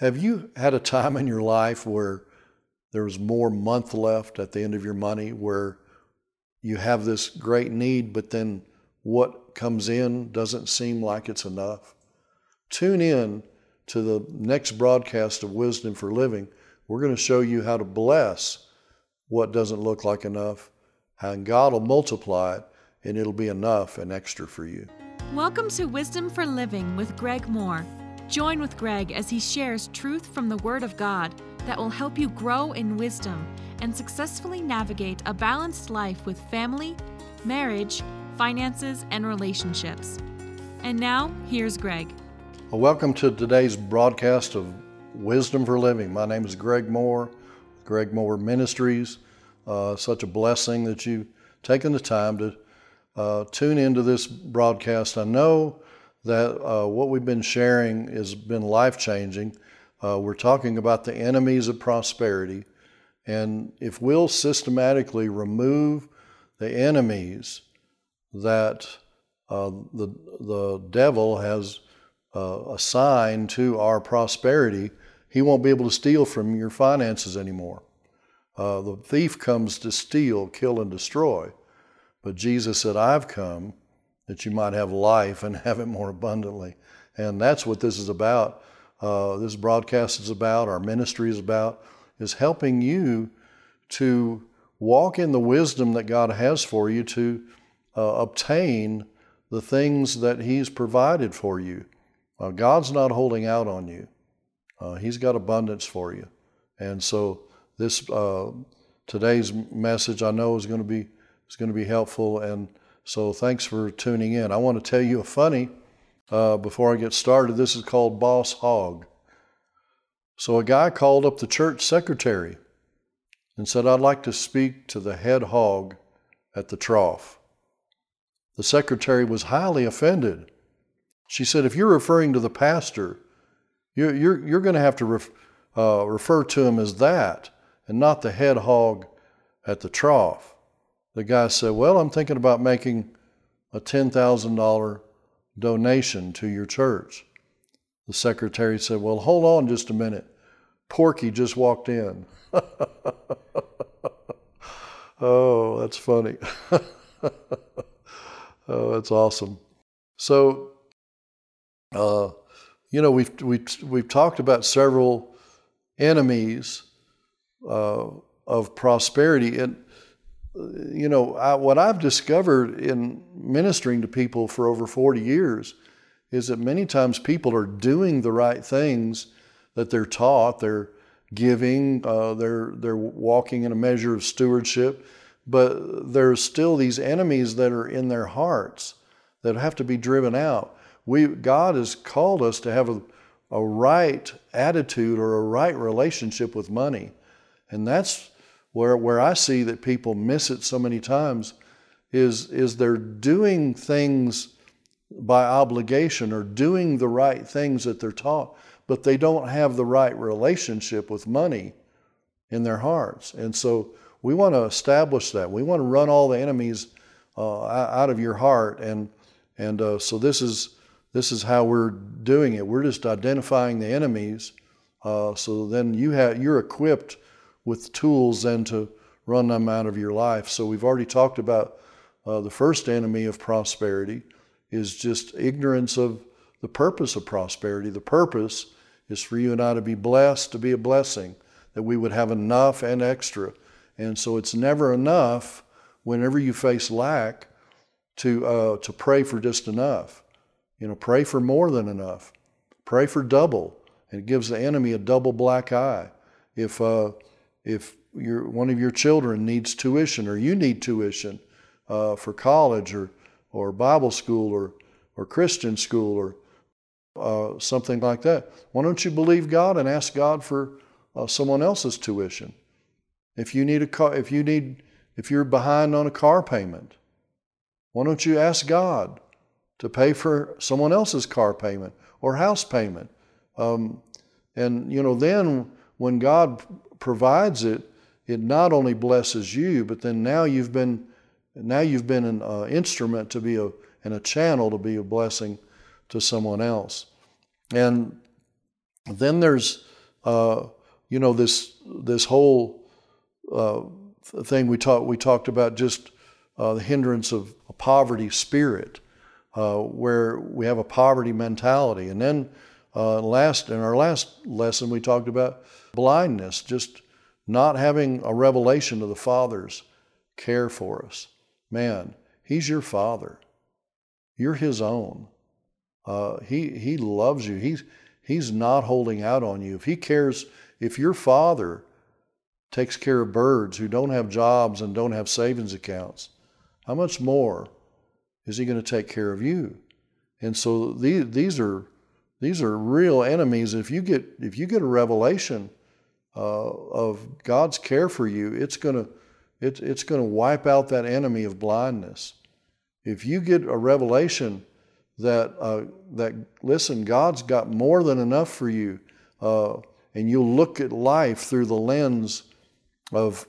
Have you had a time in your life where there was more month left at the end of your money, where you have this great need, but then what comes in doesn't seem like it's enough? Tune in to the next broadcast of Wisdom for Living. We're going to show you how to bless what doesn't look like enough, and God will multiply it, and it'll be enough and extra for you. Welcome to Wisdom for Living with Greg Mohr. Join with Greg as he shares truth from the Word of God that will help you grow in wisdom and successfully navigate a balanced life with family, marriage, finances, and relationships. And now, here's Greg. Well, welcome to today's broadcast of Wisdom for Living. My name is Greg Mohr, Greg Mohr Ministries. Such a blessing that you've taken the time to tune into this broadcast. I know that what we've been sharing has been life-changing. We're talking about the enemies of prosperity. And if we'll systematically remove the enemies that the devil has assigned to our prosperity, he won't be able to steal from your finances anymore. The thief comes to steal, kill, and destroy. But Jesus said, I've come that you might have life and have it more abundantly. And that's what this is about. This broadcast is about, our ministry is about, is helping you to walk in the wisdom that God has for you to obtain the things that He's provided for you. God's not holding out on you. He's got abundance for you. And so this today's message, I know, is going to be helpful, and so thanks for tuning in. I want to tell you a funny before I get started. This is called Boss Hog. So a guy called up the church secretary and said, I'd like to speak to the head hog at the trough. The secretary was highly offended. She said, if you're referring to the pastor, you're going to have to refer to him as that and not the head hog at the trough. The guy said, well, I'm thinking about making a $10,000 donation to your church. The secretary said, well, hold on just a minute. Porky just walked in. Oh, that's funny. Oh, that's awesome. So, we've talked about several enemies of prosperity. And what I've discovered in ministering to people for over 40 years is that many times people are doing the right things that they're taught. They're giving, they're walking in a measure of stewardship, but there's still these enemies that are in their hearts that have to be driven out. God has called us to have a right attitude or a right relationship with money, and that's where I see that people miss it so many times is they're doing things by obligation or doing the right things that they're taught, but they don't have the right relationship with money in their hearts. And so we want to establish that. We want to run all the enemies out of your heart. And so this is how we're doing it. We're just identifying the enemies. So then you're equipped with tools then to run them out of your life. So we've already talked about the first enemy of prosperity is just ignorance of the purpose of prosperity. The purpose is for you and I to be blessed, to be a blessing, that we would have enough and extra. And so it's never enough whenever you face lack to pray for just enough. Pray for more than enough. Pray for double. And it gives the enemy a double black eye. If one of your children needs tuition, or you need tuition for college or Bible school or Christian school or something like that, why don't you believe God and ask God for someone else's tuition? If you need if you're behind on a car payment, why don't you ask God to pay for someone else's car payment or house payment? Then when God provides it, it not only blesses you, but then now you've been an instrument to be a channel to be a blessing to someone else. And Then there's, this whole thing we talked about, just the hindrance of a poverty spirit, where we have a poverty mentality. And then in our last lesson, we talked about blindness, just not having a revelation of the Father's care for us. Man, He's your Father. You're His own. He loves you. He's not holding out on you. If He cares, if your Father takes care of birds who don't have jobs and don't have savings accounts, how much more is He going to take care of you? And so these are real enemies. If you get a revelation of God's care for you, it's gonna wipe out that enemy of blindness. If you get a revelation that listen, God's got more than enough for you, and you look at life through the lens of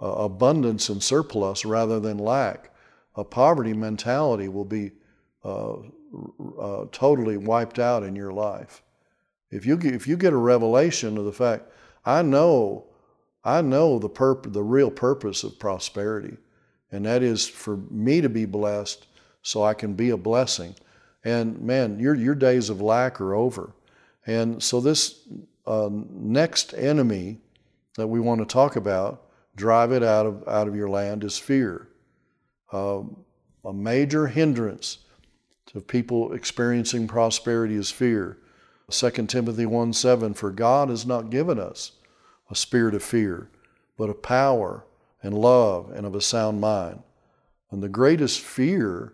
abundance and surplus rather than lack, a poverty mentality will be totally wiped out in your life. If you get a revelation of the fact, I know the real purpose of prosperity, and that is for me to be blessed, so I can be a blessing. And man, your days of lack are over. And so this next enemy that we want to talk about, drive it out of your land, is fear. A major hindrance to people experiencing prosperity is fear. 2 Timothy 1:7, for God has not given us a spirit of fear, but of power and love and of a sound mind. And the greatest fear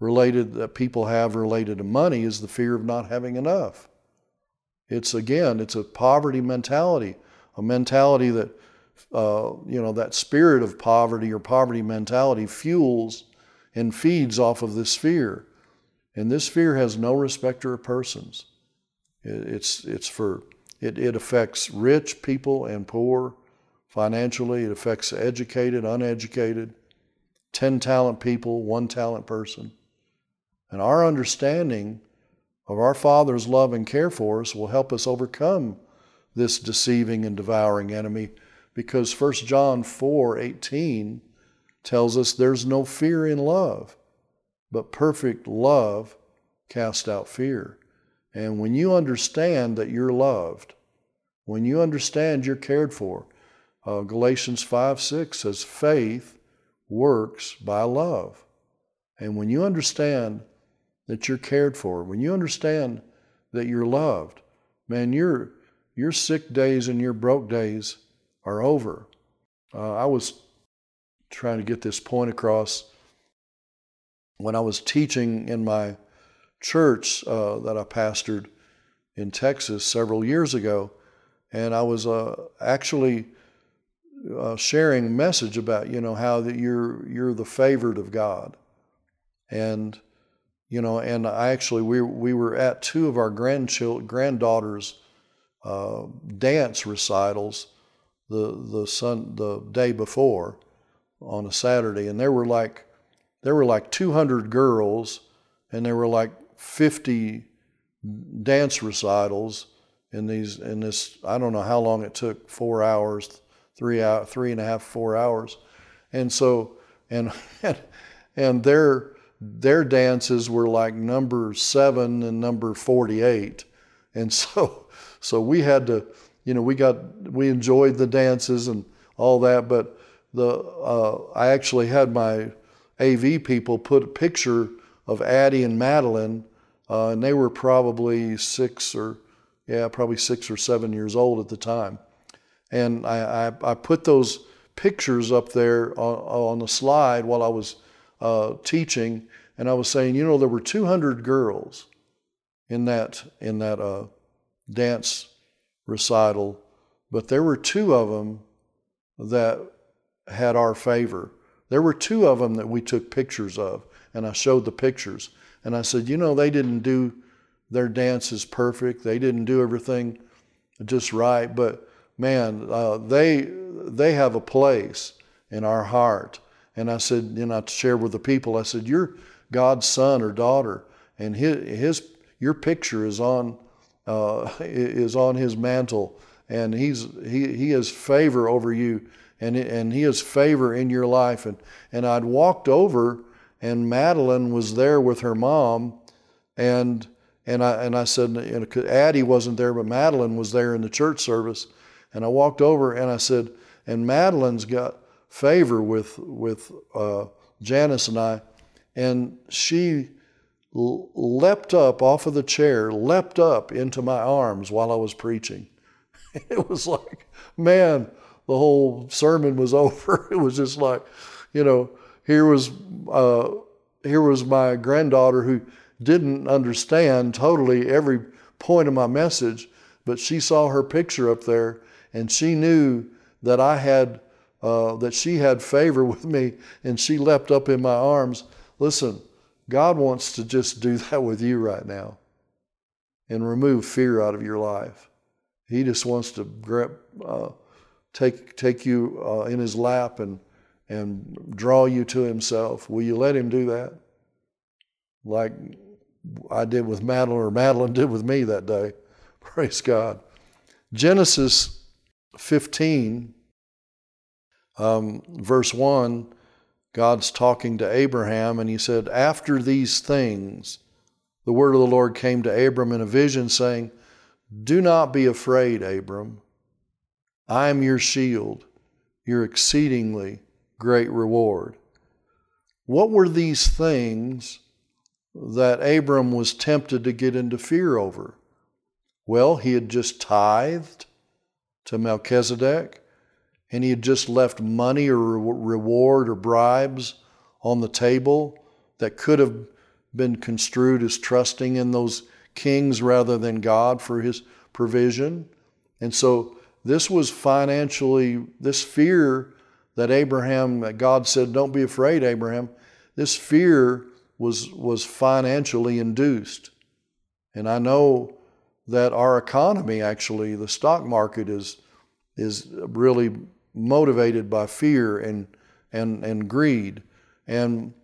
that people have related to money is the fear of not having enough. It's a poverty mentality, a mentality that, that spirit of poverty or poverty mentality fuels and feeds off of this fear. And this fear has no respecter of persons. It affects rich people and poor financially. It affects educated, uneducated, 10-talent people, 1-talent person. And our understanding of our Father's love and care for us will help us overcome this deceiving and devouring enemy, because 1 John 4:18 tells us there's no fear in love, but perfect love casts out fear. And when you understand that you're loved, when you understand you're cared for, Galatians 5:6 says faith works by love. And when you understand that you're cared for, when you understand that you're loved, man, your sick days and your broke days are over. I was trying to get this point across when I was teaching in my church that I pastored in Texas several years ago, and I was actually sharing a message about how that you're the favored of God, and. And I actually, we were at two of our granddaughters' dance recitals the day before on a Saturday, and there were like 200 girls, and there were like 50 dance recitals in this. I don't know how long it took, 4 hours, 4 hours, and so and their dances were like number 7 and number 48. And so we had to, we enjoyed the dances and all that, but I actually had my AV people put a picture of Addie and Madeline, and they were probably 6 or 7 years old at the time. And I put those pictures up there on the slide while I was teaching, and I was saying, there were 200 girls in that dance recital, but there were 2 of them that had our favor. There were 2 of them that we took pictures of, and I showed the pictures, and I said, they didn't do their dances perfect, they didn't do everything just right, but man, they have a place in our heart. And I said, I shared with the people, I said, you're God's son or daughter, and your picture is on is on his mantle, and he has favor over you, and he has favor in your life. And I'd walked over, and Madeline was there with her mom, and I said, and Addie wasn't there, but Madeline was there in the church service, and I walked over and I said, and Madeline's got favor with Janice and I, and she leapt up off of the chair, leapt up into my arms while I was preaching. It was like, man, the whole sermon was over. It was just like, here was my granddaughter who didn't understand totally every point of my message, but she saw her picture up there, and she knew that I had that she had favor with me, and she leapt up in my arms. Listen, God wants to just do that with you right now and remove fear out of your life. He just wants to take you in his lap and draw you to himself. Will you let him do that? Like I did with Madeline, or Madeline did with me that day. Praise God. Genesis 15, verse 1, God's talking to Abraham, and he said, after these things, the word of the Lord came to Abram in a vision, saying, do not be afraid, Abram. I am your shield, your exceedingly great reward. What were these things that Abram was tempted to get into fear over? Well, he had just tithed to Melchizedek, and he had just left money or reward or bribes on the table that could have been construed as trusting in those kings rather than God for his provision. And so this fear that God said, don't be afraid, Abraham, this fear was financially induced. And I know that our economy, actually, the stock market is really motivated by fear and greed. And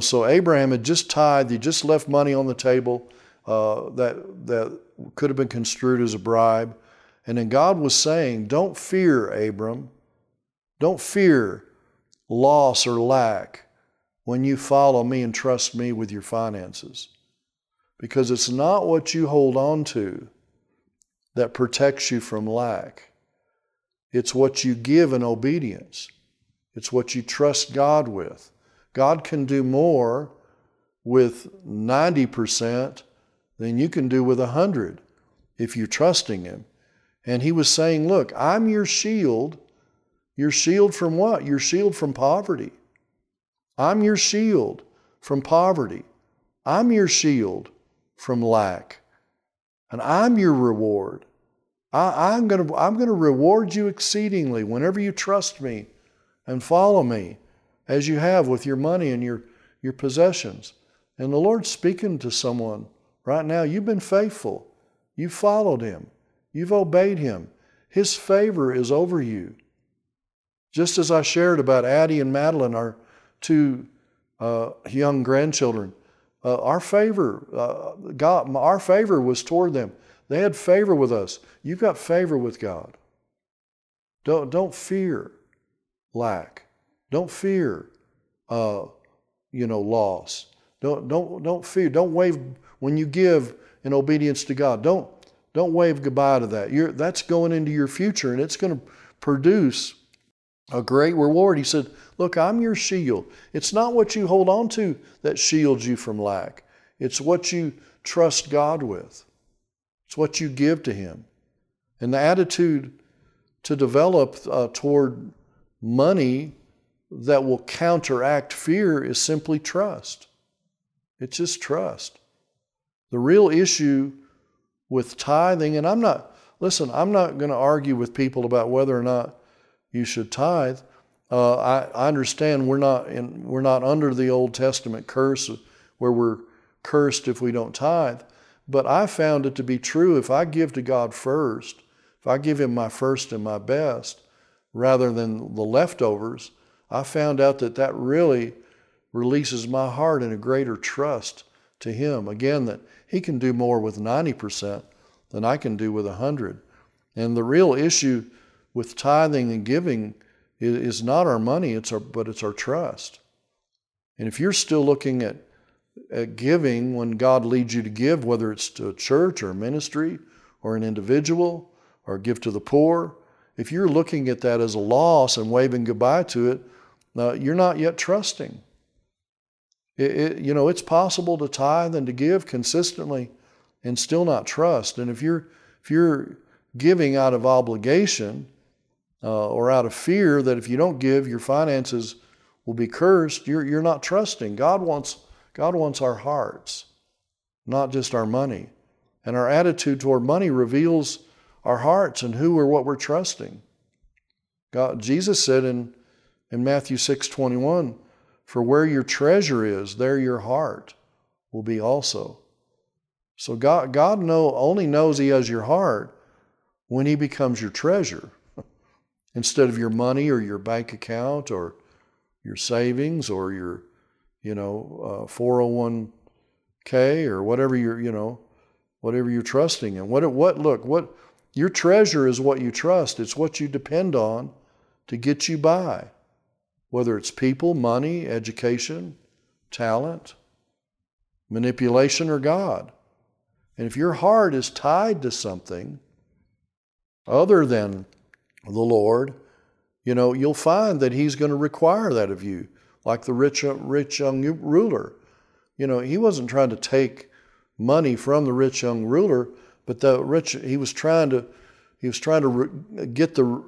so Abraham had just tithed, he just left money on the table that could have been construed as a bribe. And then God was saying, don't fear, Abram. Don't fear loss or lack when you follow me and trust me with your finances. Because it's not what you hold on to that protects you from lack. It's what you give in obedience. It's what you trust God with. God can do more with 90% than you can do with 100 if you're trusting him. And he was saying, look, I'm your shield. Your shield from what? Your shield from poverty. I'm your shield from poverty. I'm your shield from lack. And I'm your reward. I'm going to reward you exceedingly whenever you trust me and follow me, as you have with your money and your possessions. And the Lord's speaking to someone right now. You've been faithful. You've followed him. You've obeyed him. His favor is over you. Just as I shared about Addie and Madeline, our two young grandchildren, our favor was toward them. They had favor with us. You've got favor with God. Don't fear lack. Don't fear, loss. Don't fear. Don't wave when you give in obedience to God. Don't wave goodbye to that. That's going into your future, and it's going to produce a great reward. He said, "Look, I'm your shield. It's not what you hold on to that shields you from lack. It's what you trust God with. It's what you give to him." And the attitude to develop toward money that will counteract fear is simply trust. It's just trust. The real issue with tithing, and I'm not going to argue with people about whether or not you should tithe. I understand we're not under the Old Testament curse where we're cursed if we don't tithe. But I found it to be true, if I give to God first, if I give him my first and my best, rather than the leftovers, I found out that really releases my heart in a greater trust to him. Again, that he can do more with 90% than I can do with 100. And the real issue with tithing and giving is not our money, but it's our trust. And if you're still looking at giving when God leads you to give, whether it's to a church or a ministry or an individual or give to the poor, if you're looking at that as a loss and waving goodbye to it, you're not yet trusting. It's possible to tithe and to give consistently and still not trust. And if you're giving out of obligation or out of fear that if you don't give, your finances will be cursed, you're not trusting. God wants our hearts, not just our money. And our attitude toward money reveals our hearts and who or what we're trusting. Jesus said in Matthew 6:21, "For where your treasure is, there your heart will be also." So God only knows He has your heart when He becomes your treasure, instead of your money or your bank account or your savings or your 401k or whatever you're trusting. And what your treasure is what you trust. It's what you depend on to get you by, whether it's people, money, education, talent, manipulation, or God. And if your heart is tied to something other than the Lord, you'll find that He's going to require that of you. Like the rich young ruler. He wasn't trying to take money from the rich young ruler, but he was trying to get the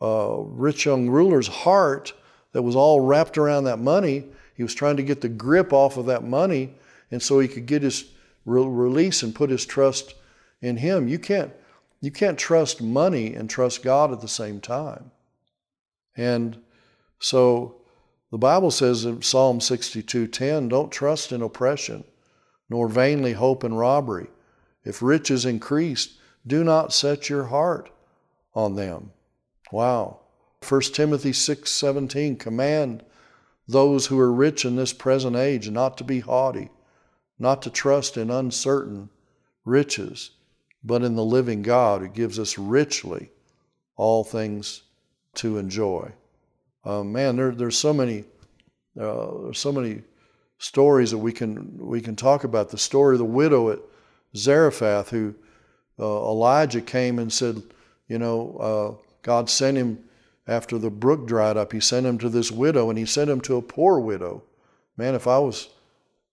rich young ruler's heart that was all wrapped around that money. He was trying to get the grip off of that money, and so he could get his release and put his trust in Him. You can't trust money and trust God at the same time. And so the Bible says in Psalm 62:10, "Don't trust in oppression, nor vainly hope in robbery. If riches increase, do not set your heart on them." Wow. 1 Timothy 6:17, "Command those who are rich in this present age not to be haughty, not to trust in uncertain riches, but in the living God who gives us richly all things to enjoy." There's so many stories that we can talk about. The story of the widow at Zarephath, who Elijah came and said, God sent him after the brook dried up. He sent him to this widow, and He sent him to a poor widow. Man, if I was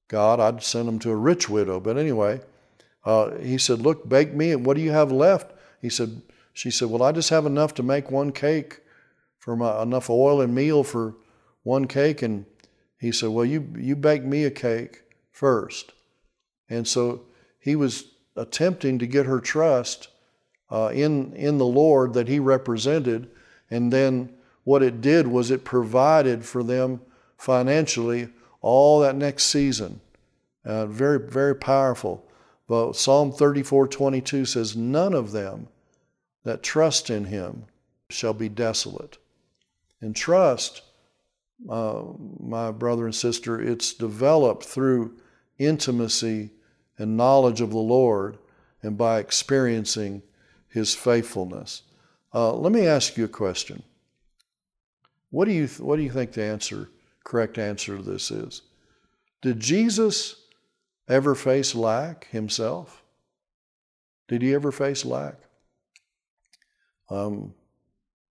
God, I'd send him to a rich widow. But anyway, he said, "Look, bake me, and what do you have left?" She said, "Well, I just have enough to make one cake." Enough oil and meal for one cake. And He said, "Well, you bake me a cake first." And so he was attempting to get her trust in the Lord that He represented. And then what it did was it provided for them financially all that next season. Very, very powerful. But Psalm 34:22 says, "None of them that trust in Him shall be desolate." And trust, my brother and sister, it's developed through intimacy and knowledge of the Lord and by experiencing His faithfulness. Let me ask you a question. What do you think the correct answer to this is? Did Jesus ever face lack Himself? Did He ever face lack?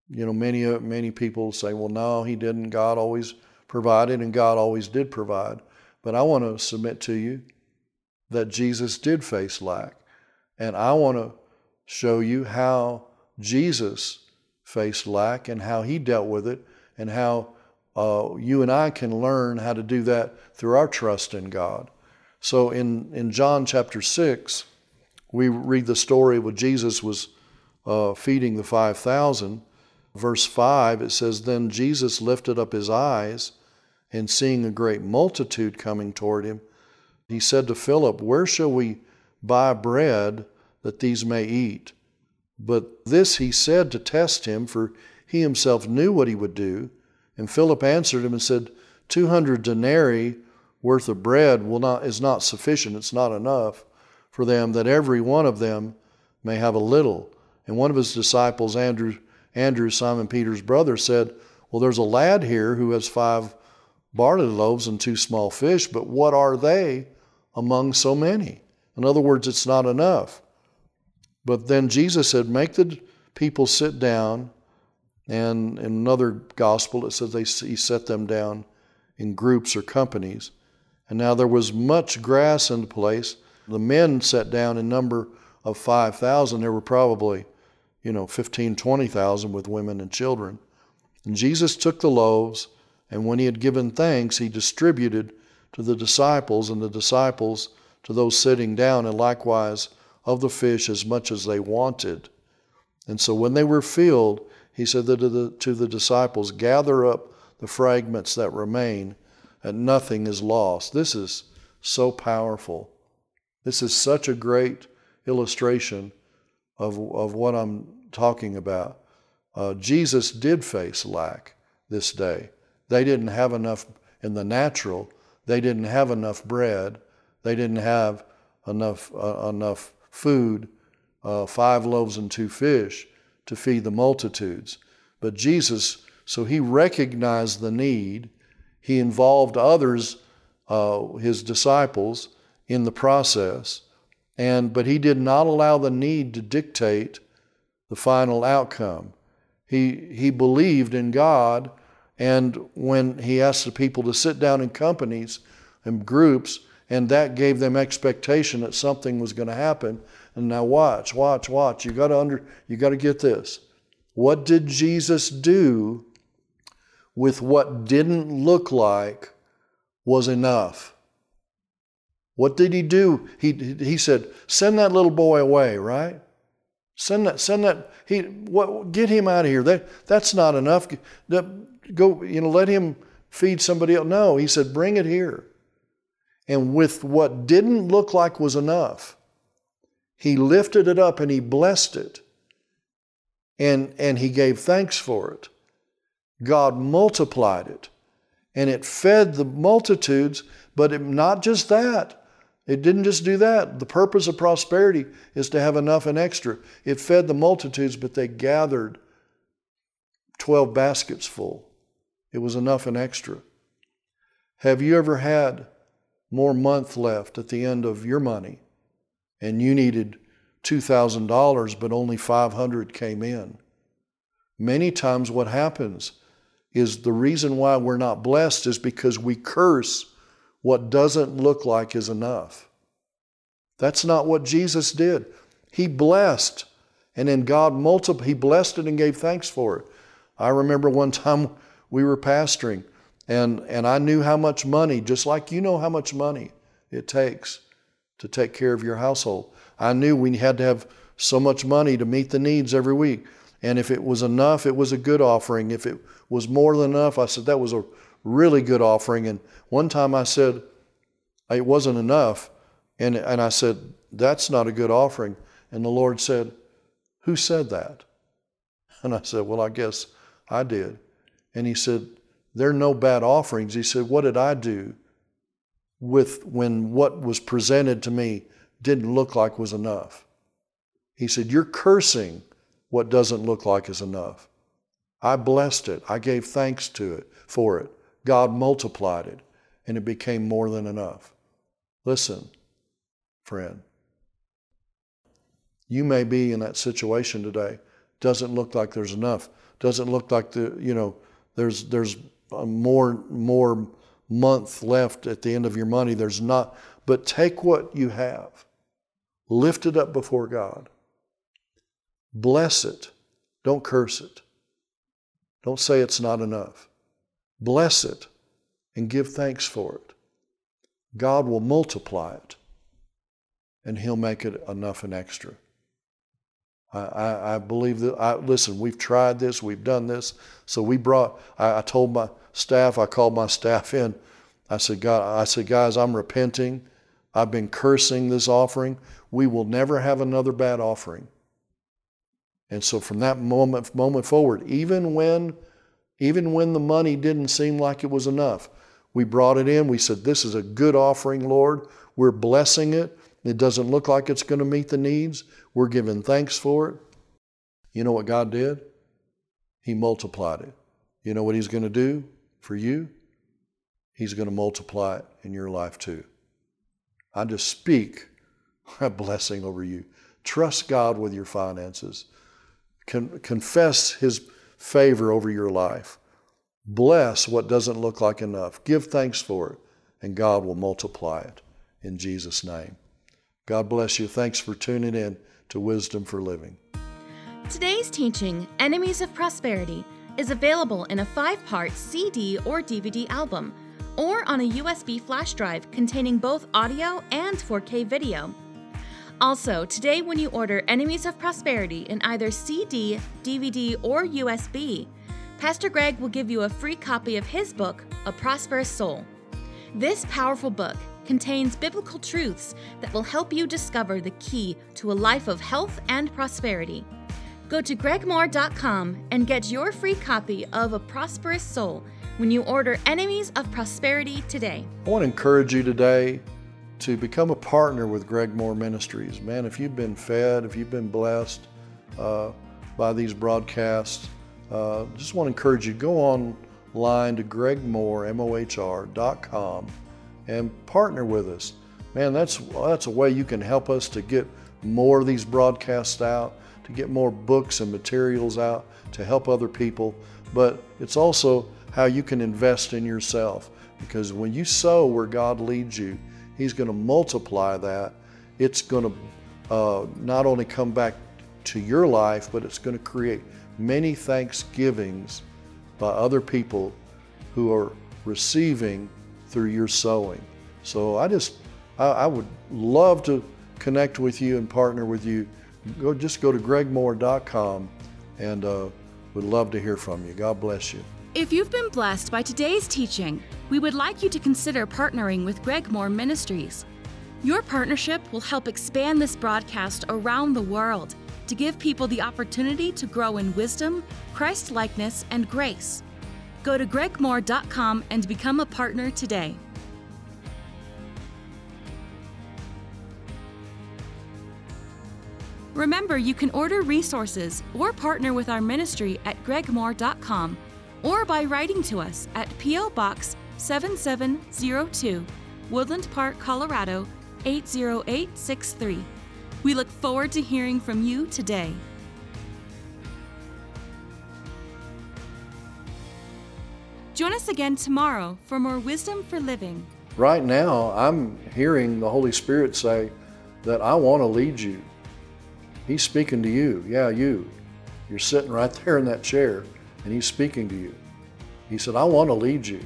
Many people say, "Well, no, He didn't. God always provided," and God always did provide. But I want to submit to you that Jesus did face lack. And I want to show you how Jesus faced lack and how He dealt with it, and how you and I can learn how to do that through our trust in God. So in John chapter 6, we read the story where Jesus was feeding the 5,000. Verse 5, it says, "Then Jesus lifted up His eyes, and seeing a great multitude coming toward Him, He said to Philip, 'Where shall we buy bread that these may eat?' But this He said to test Him, for He Himself knew what He would do. And Philip answered Him and said, 200 denarii worth of bread is not sufficient, it's not enough for them, that every one of them may have a little. And one of his disciples, Andrew, Simon Peter's brother, said, well, there's a lad here who has 5 barley loaves and 2 small fish, but what are they among so many? In other words, it's not enough. But then Jesus said, make the people sit down. And in another gospel, it says he set them down in groups or companies. And now there was much grass in the place. The men sat down in number of 5,000. There were probably, 15,000, 20,000 with women and children. And Jesus took the loaves, and when he had given thanks, he distributed to the disciples, and the disciples to those sitting down, and likewise of the fish as much as they wanted. And so when they were filled, he said to the disciples, gather up the fragments that remain, and nothing is lost. This is so powerful. This is such a great illustration of what I'm talking about. Jesus did face lack this day. They didn't have enough in the natural. They didn't have enough bread. They didn't have enough food, 5 loaves and 2 fish, to feed the multitudes. But Jesus, so he recognized the need. He involved others, his disciples, in the process. But he did not allow the need to dictate the final outcome. He believed in God, and when he asked the people to sit down in companies and groups, and that gave them expectation that something was going to happen. And now watch. You got to get this. What did Jesus do with what didn't look like was enough? What did he do? He said, send that little boy away, right? Get him out of here. That's not enough. Go, let him feed somebody else. No, he said, bring it here. And with what didn't look like was enough, he lifted it up and he blessed it. And he gave thanks for it. God multiplied it. And it fed the multitudes, but not just that. It didn't just do that. The purpose of prosperity is to have enough and extra. It fed the multitudes, but they gathered 12 baskets full. It was enough and extra. Have you ever had more month left at the end of your money, and you needed $2,000, but only $500 came in? Many times what happens is the reason why we're not blessed is because we curse what doesn't look like is enough. That's not what Jesus did. He blessed, and then God multiplied. He blessed it and gave thanks for it. I remember one time we were pastoring, and I knew how much money, just like you know how much money it takes to take care of your household. I knew we had to have so much money to meet the needs every week. And if it was enough, it was a good offering. If it was more than enough, I said, that was a really good offering. And one time I said, it wasn't enough. And I said, that's not a good offering. And the Lord said, who said that? And I said, well, I guess I did. And he said, there are no bad offerings. He said, what did I do with when what was presented to me didn't look like was enough? He said, you're cursing what doesn't look like is enough. I blessed it. I gave thanks to it for it. God multiplied it, and it became more than enough. Listen, friend, you may be in that situation today. Doesn't look like there's enough. Doesn't look like there's more month left at the end of your money. There's not. But take what you have. Lift it up before God. Bless it. Don't curse it. Don't say it's not enough. Bless it and give thanks for it. God will multiply it, and he'll make it enough and extra. I believe that. Listen, we've tried this. We've done this. So we brought. I told my staff. I called my staff in. I said, guys, I'm repenting. I've been cursing this offering. We will never have another bad offering. And so from that moment forward, even when the money didn't seem like it was enough, We brought it in. We said, this is a good offering, Lord. We're blessing it. It doesn't look like it's going to meet the needs. We're giving thanks for it. You know what God did? He multiplied it. You know what He's going to do for you? He's going to multiply it in your life too. I just speak a blessing over you. Trust God with your finances. Confess His favor over your life. Bless what doesn't look like enough. Give thanks for it, and God will multiply it in Jesus' name. God bless you. Thanks for tuning in to Wisdom for Living. Today's teaching, Enemies of Prosperity, is available in a 5-part CD or DVD album, or on a USB flash drive containing both audio and 4K video. Also, today when you order Enemies of Prosperity in either CD, DVD, or USB, Pastor Greg will give you a free copy of his book, A Prosperous Soul. This powerful book contains biblical truths that will help you discover the key to a life of health and prosperity. Go to gregmohr.com and get your free copy of A Prosperous Soul when you order Enemies of Prosperity today. I want to encourage you today to become a partner with Greg Mohr Ministries. Man, if you've been fed, if you've been blessed by these broadcasts, just want to encourage you, go online to gregmoremohr.com and partner with us. Man, that's a way you can help us to get more of these broadcasts out, to get more books and materials out, to help other people. But it's also how you can invest in yourself, because when you sow where God leads you, He's going to multiply that. It's going to not only come back to your life, but it's going to create many thanksgivings by other people who are receiving through your sowing. So I would love to connect with you and partner with you. Just go to gregmohr.com and would love to hear from you. God bless you. If you've been blessed by today's teaching, we would like you to consider partnering with Greg Mohr Ministries. Your partnership will help expand this broadcast around the world to give people the opportunity to grow in wisdom, Christ-likeness, and grace. Go to gregmohr.com and become a partner today. Remember, you can order resources or partner with our ministry at gregmohr.com, or by writing to us at P.O. Box 7702, Woodland Park, Colorado 80863. We look forward to hearing from you today. Join us again tomorrow for more Wisdom for Living. Right now, I'm hearing the Holy Spirit say that I want to lead you. He's speaking to you. Yeah, you. You're sitting right there in that chair. And He's speaking to you. He said, I want to lead you,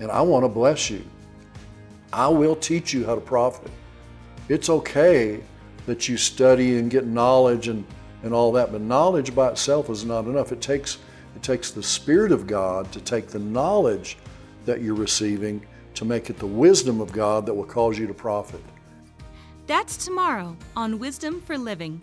and I want to bless you. I will teach you how to profit. It's okay that you study and get knowledge and all that, but knowledge by itself is not enough. It takes the Spirit of God to take the knowledge that you're receiving to make it the wisdom of God that will cause you to profit. That's tomorrow on Wisdom for Living.